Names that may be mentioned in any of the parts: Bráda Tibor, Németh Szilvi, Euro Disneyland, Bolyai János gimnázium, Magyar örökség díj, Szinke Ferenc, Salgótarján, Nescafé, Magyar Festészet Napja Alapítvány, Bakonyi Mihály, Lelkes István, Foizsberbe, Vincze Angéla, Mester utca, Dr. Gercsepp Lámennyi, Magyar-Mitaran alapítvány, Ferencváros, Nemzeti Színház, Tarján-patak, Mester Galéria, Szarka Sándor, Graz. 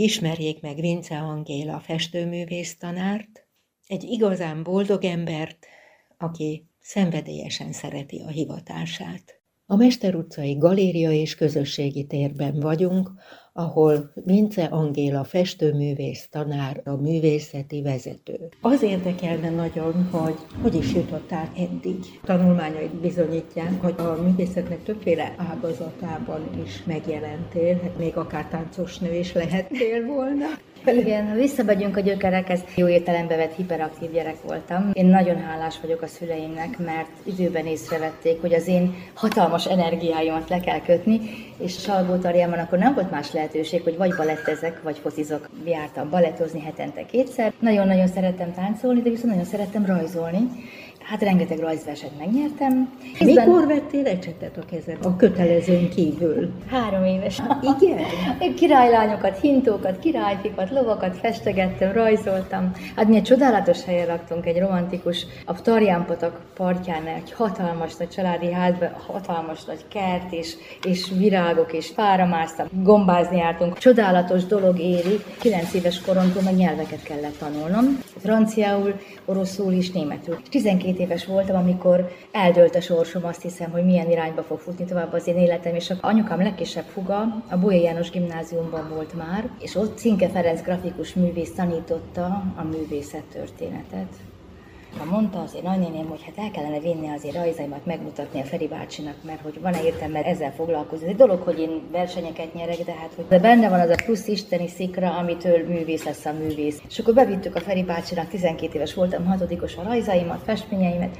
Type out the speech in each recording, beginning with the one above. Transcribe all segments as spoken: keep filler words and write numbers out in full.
Ismerjék meg Vincze Angéla festőművész tanárt, egy igazán boldog embert, aki szenvedélyesen szereti a hivatását. A Mester utcai galéria és közösségi térben vagyunk, ahol Vincze Angéla festőművész tanár, a művészeti vezető. Az érdekelne nagyon, hogy hogy is jutott át eddig. Tanulmányait bizonyítják, hogy a művészetnek többféle ágazatában is megjelentél, hát még akár táncosnő is lehettél volna. Igen, ha visszamegyünk a gyökerekhez, jó értelembe vett hiperaktív gyerek voltam. Én nagyon hálás vagyok a szüleimnek, mert időben észrevették, hogy az én hatalmas energiáimat le kell kötni, és Salgótarjánban akkor nem volt más lehetőség, hogy vagy balettezek, vagy focizok. Jártam balettozni hetente kétszer. Nagyon-nagyon szerettem táncolni, de viszont nagyon szerettem rajzolni. Hát rengeteg rajzverset megnyertem. Hiszen... Mikor vettél ecsetet a kezed? A kötelezőn kívül. Három éves. Ha, igen? Én királylányokat, hintókat, királyfikat, lovakat festegettem, rajzoltam. Hát mi egy csodálatos helyen laktunk, egy romantikus, a Tarján-patak partján, egy hatalmas nagy családi házban, hatalmas nagy kert és, és virágok, és fára másztam, gombázni jártunk. Csodálatos dolog éri. Kilenc éves koromtól meg nyelveket kellett tanulnom. Franciául, oroszul és németül. tizenkét Két éves voltam, amikor eldőlt a sorsom, azt hiszem, hogy milyen irányba fog futni tovább az én életem, és anyukám legkisebb fuga a Bolyai János gimnáziumban volt már, és ott Szinke Ferenc grafikus művész tanította a művészettörténetet. Ha mondta az én nagynéném, hogy hát el kellene vinni az én rajzaimat megmutatni a Feri bácsinak, mert hogy van-e értelme ezzel foglalkozni. Ez egy dolog, hogy én versenyeket nyerek, de hát hogy de benne van az a plusz isteni szikra, amitől művész lesz a művész. És akkor bevittük a Feri bácsinak, tizenkét éves voltam, hatodikos a rajzaimat, festményeimet,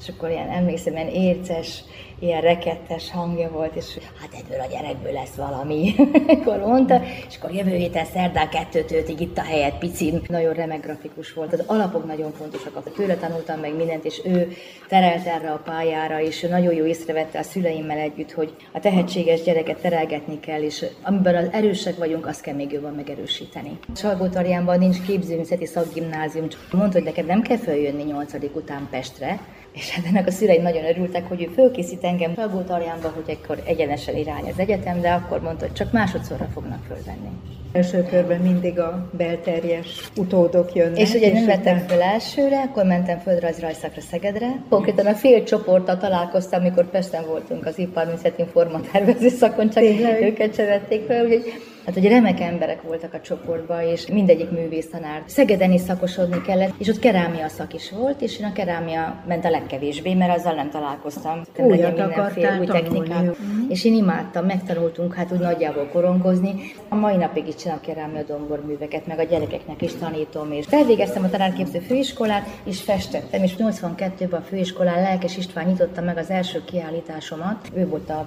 és akkor ilyen emlékszem, ilyen érces, ilyen rekettes hangja volt, és hát ebből a gyerekből lesz valami, akkor mondta, és akkor jövő héten szerdán kettőtől ötig itt a helyet picim. Nagyon remek grafikus volt, az alapok nagyon fontosak, tőle tanultam meg mindent, és ő terelt erre a pályára, és ő nagyon jó észrevette a szüleimmel együtt, hogy a tehetséges gyereket terelgetni kell, és amiben az erősek vagyunk, azt kell még jobban megerősíteni. Salgótarjánban nincs képzőművészeti szakgimnázium, csak mondta, hogy nekem nem kell följönni nyolcadik után Pestre, és hát ennek a szüleim nagyon örültek, hogy ő fölkészít engem Salgótarjánba, hogy akkor egyenesen irány az egyetem, de akkor mondta, hogy csak másodszorra fognak fölvenni. Első körben mindig a belterjes utódok jönnek. És ugye nem vettem föl elsőre, akkor mentem földrajzrajszakra Szegedre. Konkrétan a fél csoporttal találkoztam, amikor Pesten voltunk az Iparművészeti formatervező szakon, csak őket se vették föl, úgyhogy hát ugye remek emberek voltak a csoportban, és mindegyik művész tanár. Szegeden is szakosodni kellett, és ott kerámia szak is volt, és én a kerámia ment a legkevésbé, mert azzal nem találkoztam. Újat akartál új technikát. Tanulni. És én imádtam, megtanultunk hát úgy nagyjából korongozni. A mai napig is csinálom kerámia domborműveket, meg a gyerekeknek is tanítom. És elvégeztem a tanárképző főiskolát, és festettem, és nyolcvankettőben a főiskolán Lelkes István nyitotta meg az első kiállításomat. Ő volt a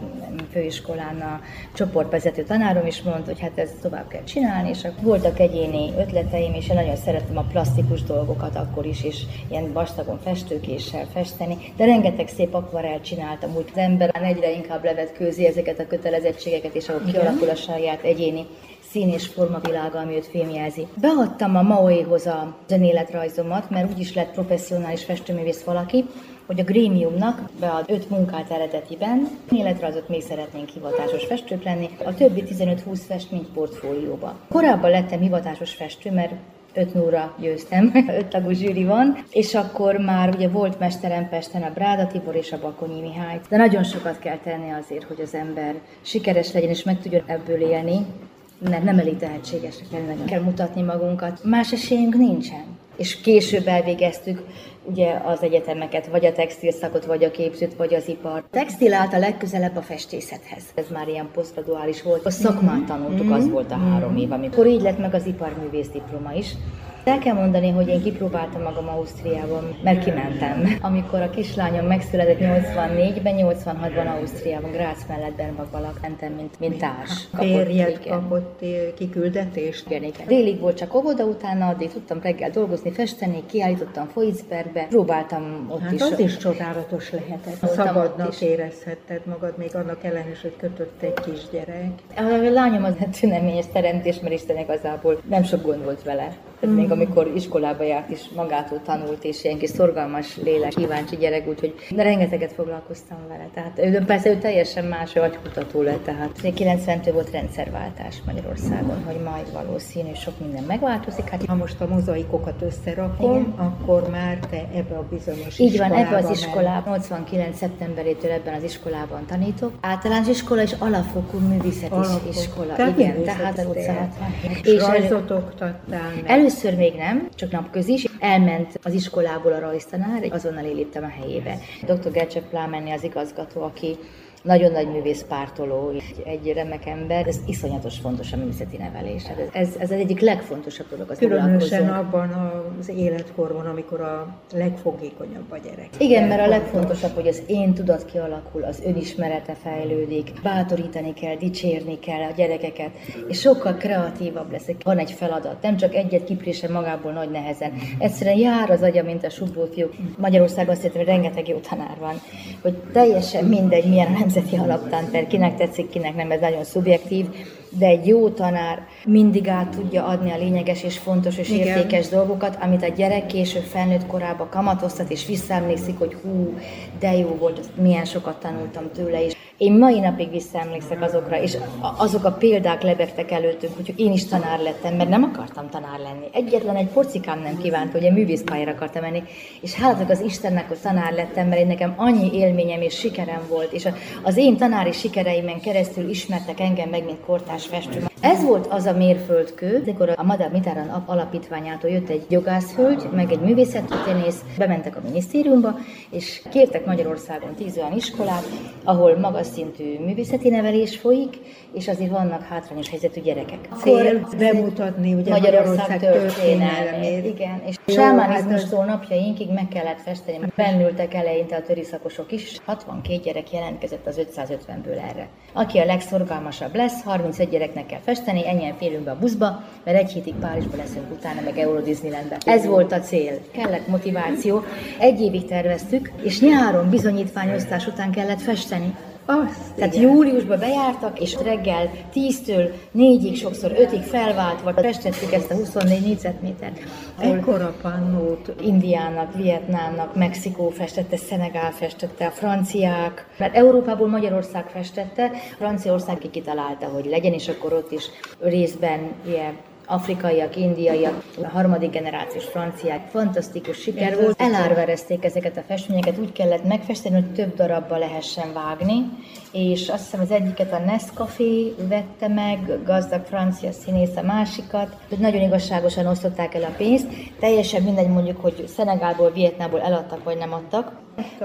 főiskolán a csoportvezető tanárom, és mondta, hogy hát ezt tovább kell csinálni, és voltak egyéni ötleteim, és én nagyon szerettem a plastikus dolgokat akkor is, és ilyen vastagon festőkéssel festeni, de rengeteg szép akvarelt csináltam, úgy az ember egyre inkább levetkőzi ezeket a kötelezettségeket, és akkor kialakul a saját egyéni szín- és formavilága, ami őt fémjelzi. Beadtam a Maoéhoz a önéletrajzomat, mert úgyis lett professzionális festőművész valaki, hogy a grémiumnak bead öt munkát eredetiben, önéletrajzot még szeretnénk hivatásos festők lenni, a többi tizenöt-húsz festmény portfólióba. Korábban lettem hivatásos festő, mert öt nóra győztem, öt tagú zsűri van, és akkor már ugye volt mesterem Pesten a Bráda Tibor és a Bakonyi Mihály, de nagyon sokat kell tenni azért, hogy az ember sikeres legyen és meg tudjon ebből élni, mert nem elég tehetségesnek kell, kell mutatni magunkat. Más esélyünk nincsen. És később elvégeztük ugye az egyetemeket, vagy a textilszakot, vagy a képzőt, vagy az ipar. A textil állt a legközelebb a festészethez. Ez már ilyen posztgraduális volt. A szakmát tanultuk, az volt a három év, amikor így lett meg az iparművész diploma is. El kell mondani, hogy én kipróbáltam magam Ausztriában, mert kimentem. Amikor a kislányom megszületett nyolcvannégyben, nyolcvanhatban Ausztriában, Graz mellett Bernbachban mentem, mint, mint társ. Férjed kapott kiküldetést? Igen, igen. Délig volt csak óvoda, utána addig tudtam reggel dolgozni, festeni, kiállítottam Foizsberbe, próbáltam ott hát is. Hát az is csodálatos lehetett. Szabadnak érezhetted magad, még annak ellenére, hogy kötött egy kisgyerek. A lányom az a tüneményes teremtés, mert Isten igazából nem sok gond volt vele. Tehát még amikor iskolába járt is, magától tanult, és ilyen kis szorgalmas lélek, kíváncsi gyerek, úgyhogy rengeteget foglalkoztam vele. Tehát ő, persze ő teljesen más, ő agykutató lett, tehát kilencventől volt rendszerváltás Magyarországon, hogy majd valószínű sok minden megváltozik. Hát, ha most a mozaikokat összerakom, igen, akkor már te ebbe a bizonyos így iskolában. Így van, ebbe az iskolában, nyolcvankilenc szeptemberétől ebben az iskolában tanítok. Általános iskola és alapfokú művészeti alapfok. iskola. Tehát igen, tehát az utcán. És rajzot oktattál meg. Először még nem, csak napközi is. Elment az iskolából a rajztanár, azonnal élítem a helyébe. doktor Gercsepp Lámennyi az igazgató, aki nagyon nagy művészpártoló, egy remek ember. Ez iszonyatos fontos a művészeti nevelés. Ez, ez az egyik legfontosabb dolog. Az különösen abban az életkorban, amikor a legfogékonyabb a gyerek. Igen, mert a legfontosabb, hogy az én tudat kialakul, az önismerete fejlődik, bátorítani kell, dicsérni kell a gyerekeket, és sokkal kreatívabb lesz. Van egy feladat, nem csak egyet kiprése magából nagy nehezen. Egyszerűen jár az agya, mint a sugló fiúk. Magyarországon azt hiszem, hogy rengeteg jó tanár van, hogy teljesen mindegy, milyen nemzeti alaptanterv, kinek tetszik, kinek nem, ez nagyon szubjektív, de egy jó tanár mindig át tudja adni a lényeges és fontos és igen, értékes dolgokat, amit a gyerek később felnőtt korába kamatoztat, és visszaemlékszik, hogy hú, de jó volt, milyen sokat tanultam tőle is. Én mai napig visszaemlékszek azokra, és azok a példák lebegtek előttünk, hogy én is tanár lettem, mert nem akartam tanár lenni. Egyetlen egy porcikám nem kívánt, hogy a művészpályára akartam menni, és hálatok az Istennek, hogy tanár lettem, mert én nekem annyi élményem és sikerem volt, és az én tanári sikereimen keresztül ismertek engem meg, mint kortárs festő. Ez volt az a mérföldkő, amikor a Magyar-Mitaran alapítványától jött egy jogászhölgy, meg egy művészettörténész, bementek a minisztériumba, és kértek Magyarországon tíz olyan iskolát, ahol magas szintű művészeti nevelés folyik, és azért vannak hátrányos helyzetű gyerekek. Cél bemutatni ugye Magyarország történelmét. Igen, és sámánizmustól napjainkig meg kellett festeni. Bennültek eleinte a töriszakosok is, hatvankét gyerek jelentkezett az ötszázötvenből erre. Aki a legszorgalmasabb lesz, harmincegy gyereknek kell festeni, ennyien férünk be a buszba, mert egy hétig Párizsba leszünk utána, meg Euro Disneylandbe. Ez volt a cél. Kellett motiváció. Egy évig terveztük, és nyáron bizonyítványosztás után kellett festeni. Azt, Tehát igen. júliusban bejártak, és reggel tíztől négyig, sokszor ötig felváltva festettük ezt a huszonnégy négyzetmétert. Ekkora pannót. Indiának, Vietnámnak, Mexikó festette, Szenegál festette, a franciák. Mert Európából Magyarország festette, Franciaország kitalálta, hogy legyen, és akkor ott is részben ilyen afrikaiak, indiaiak, a harmadik generációs franciák, fantasztikus siker volt. Elárverezték ezeket a festményeket, úgy kellett megfesteni, hogy több darabba lehessen vágni, és azt hiszem az egyiket a Nescafé vette meg, gazdag francia színész a másikat, hogy nagyon igazságosan osztották el a pénzt, teljesen mindegy mondjuk, hogy Szenegálból, Vietnából eladtak vagy nem adtak,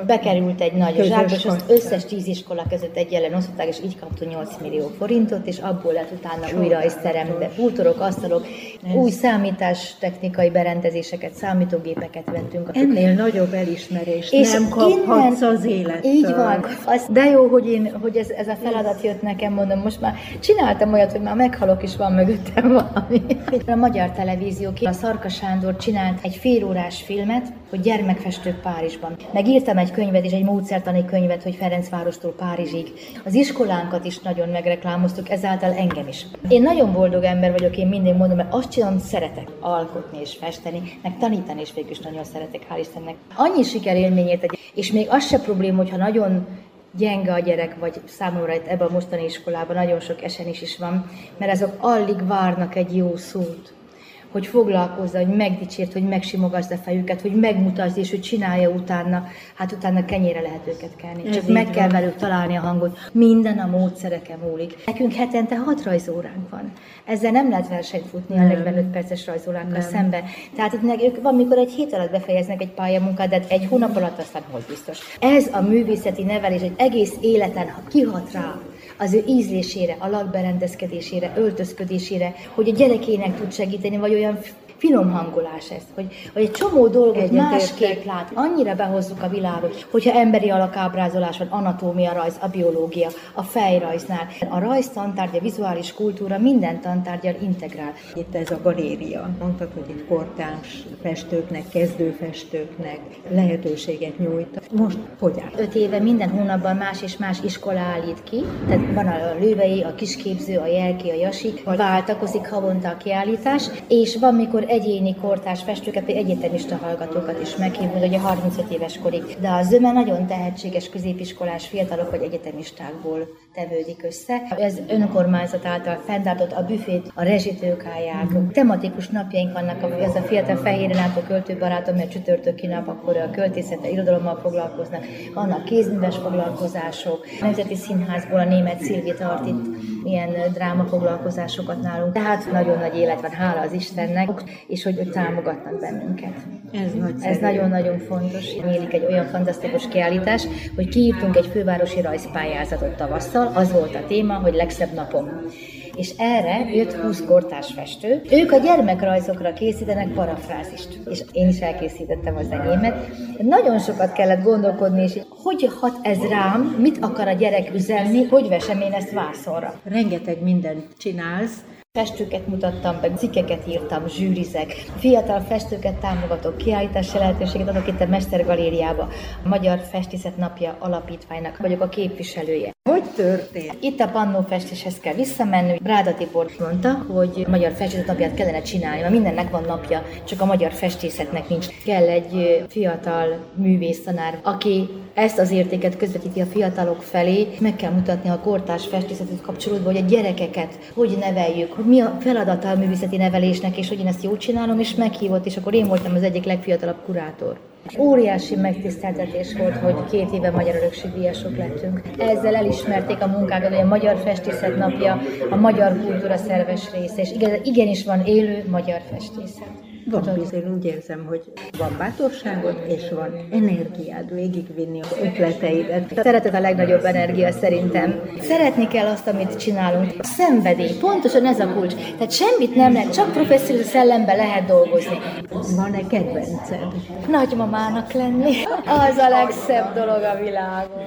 bekerült egy nagy zsákba, és az összes tíz iskola között egyellen osztották, és így kapta nyolc millió forintot, és abból lett utána új rajzterembe, bútorok, asztalok, új számítástechnikai berendezéseket, számítógépeket vettünk. Ennél nagyobb elismerést és nem kaphatsz innen, az élettől. Így van. Az, de jó, hogy, én, hogy ez, ez a feladat jött nekem, mondom, most már csináltam olyat, hogy már meghalok, és van mögöttem valami. A Magyar Televízió, a Szarka Sándor csinált egy félórás filmet, hogy gyermekfestők Párizsban. Megírt Írtam egy könyvet és egy módszertani könyvet, hogy Ferencvárostól Párizsig. Az iskolánkat is nagyon megreklámoztuk, ezáltal engem is. Én nagyon boldog ember vagyok, én mindig mondom, mert azt csinálom, szeretek alkotni és festeni, meg tanítani, és végül is nagyon szeretek, hál' Istennek. Annyi sikerélményét egy, és még az se probléma, hogyha nagyon gyenge a gyerek, vagy számomra itt ebben a mostani iskolában nagyon sok esen is is van, mert azok alig várnak egy jó szót, hogy foglalkozz, hogy megdicsért, hogy megsimogasd a fejüket, hogy megmutasd, és hogy csinálja utána, hát utána kenyére lehet őket kelni. Csak meg kell velük találni a hangot. Minden a módszereken múlik. Nekünk hetente hat rajzóránk van. Ezzel nem lehet versenyt futni nem. a negyvenöt perces rajzórákkal szemben. Tehát itt ők van, mikor egy hét alatt befejeznek egy pályamunkát, de egy hónap alatt aztán hol biztos. Ez a művészeti nevelés egy egész életen, ha kihat rá, az ő ízlésére, a lakberendezkedésére, öltözködésére, hogy a gyerekének tud segíteni, vagy olyan finom hangolás ez, hogy, hogy egy csomó dolgot másképp lát. Annyira behozzuk a világot, hogyha emberi alakábrázolás van, anatómia rajz, a biológia, a fejrajznál. A rajz tantárgya, vizuális kultúra minden tantárgyal integrál. Itt ez a galéria. Mondtad, hogy itt kortárs festőknek, kezdőfestőknek lehetőséget nyújt. Most hogy áll? Öt éve minden hónapban más és más iskola állít ki. Tehát van a lővei, a kisképző, a jelki, a jasik. Váltakozik havonta a kiállítás, és van, mikor egyéni kortárs festőket, egyetemista hallgatókat is meghívunk, ugye harmincöt éves korig. De a zöme nagyon tehetséges középiskolás fiatalok vagy egyetemistákból tevődik össze. Ez önkormányzat által fenntartott a büfét, a rezsitők állják. Tematikus napjaink vannak, ahogy ez a fiatal fehéren átó költőbarátom, mert csütörtöki nap, akkor a költészete, irodalommal foglalkoznak, vannak kézműves foglalkozások. A Nemzeti Színházból a Németh Szilvi tart itt ilyen dráma foglalkozásokat nálunk. Tehát nagyon nagy élet van, hála az Istennek, és hogy ők támogatnak bennünket. Ez nagyon-nagyon fontos. Nyílik egy olyan fantasztikus kiállítás, hogy kiírtunk egy fővárosi rajzpályázatot tavasszal, az volt a téma, hogy legszebb napom. És erre jött húsz kortárs festő. Ők a gyermekrajzokra készítenek parafrázist, és én is elkészítettem az enyémet. Nagyon sokat kellett gondolkodni, és hogy hat ez rám, mit akar a gyerek üzenni, hogy vesem én ezt vászonra. Rengeteg mindent csinálsz. Festőket mutattam be, cikkeket írtam, zsűrizek. Fiatal festőket támogatok, kiállítási lehetőséget adok itt a Mester Galériába. A Magyar Festészet Napja Alapítványnak vagyok a képviselője. Hogy történt? Itt a pannófestéshez kell visszamenni. Bráda Tibor mondta, hogy a Magyar Festészet Napját kellene csinálni, mert mindennek van napja, csak a magyar festészetnek nincs. Kell egy fiatal művésztanár, aki ezt az értéket közvetíti a fiatalok felé. Meg kell mutatni a kortárs festészethez kapcsolódva, hogy a gyerekeket hogy neveljük, hogy mi a feladata a művészeti nevelésnek, és hogy én ezt jól csinálom, és meghívott, és akkor én voltam az egyik legfiatalabb kurátor. Óriási megtiszteltetés volt, hogy két éve Magyar Örökség díjasok lettünk. Ezzel elismerték a munkákat, hogy a Magyar Festészet Napja a magyar kultúra szerves része, és igen, igenis van élő magyar festészet. Van bizony, úgy érzem, hogy van bátorságod, és van energiád végigvinni az ötleteidet. Szeretet a legnagyobb energia szerintem. Szeretni kell azt, amit csinálunk. A szenvedély, pontosan ez a kulcs. Tehát semmit nem lehet, csak professzionális szellemben lehet dolgozni. Van-e kedvenced? Nagymamának lenni. Az a legszebb dolog a világon.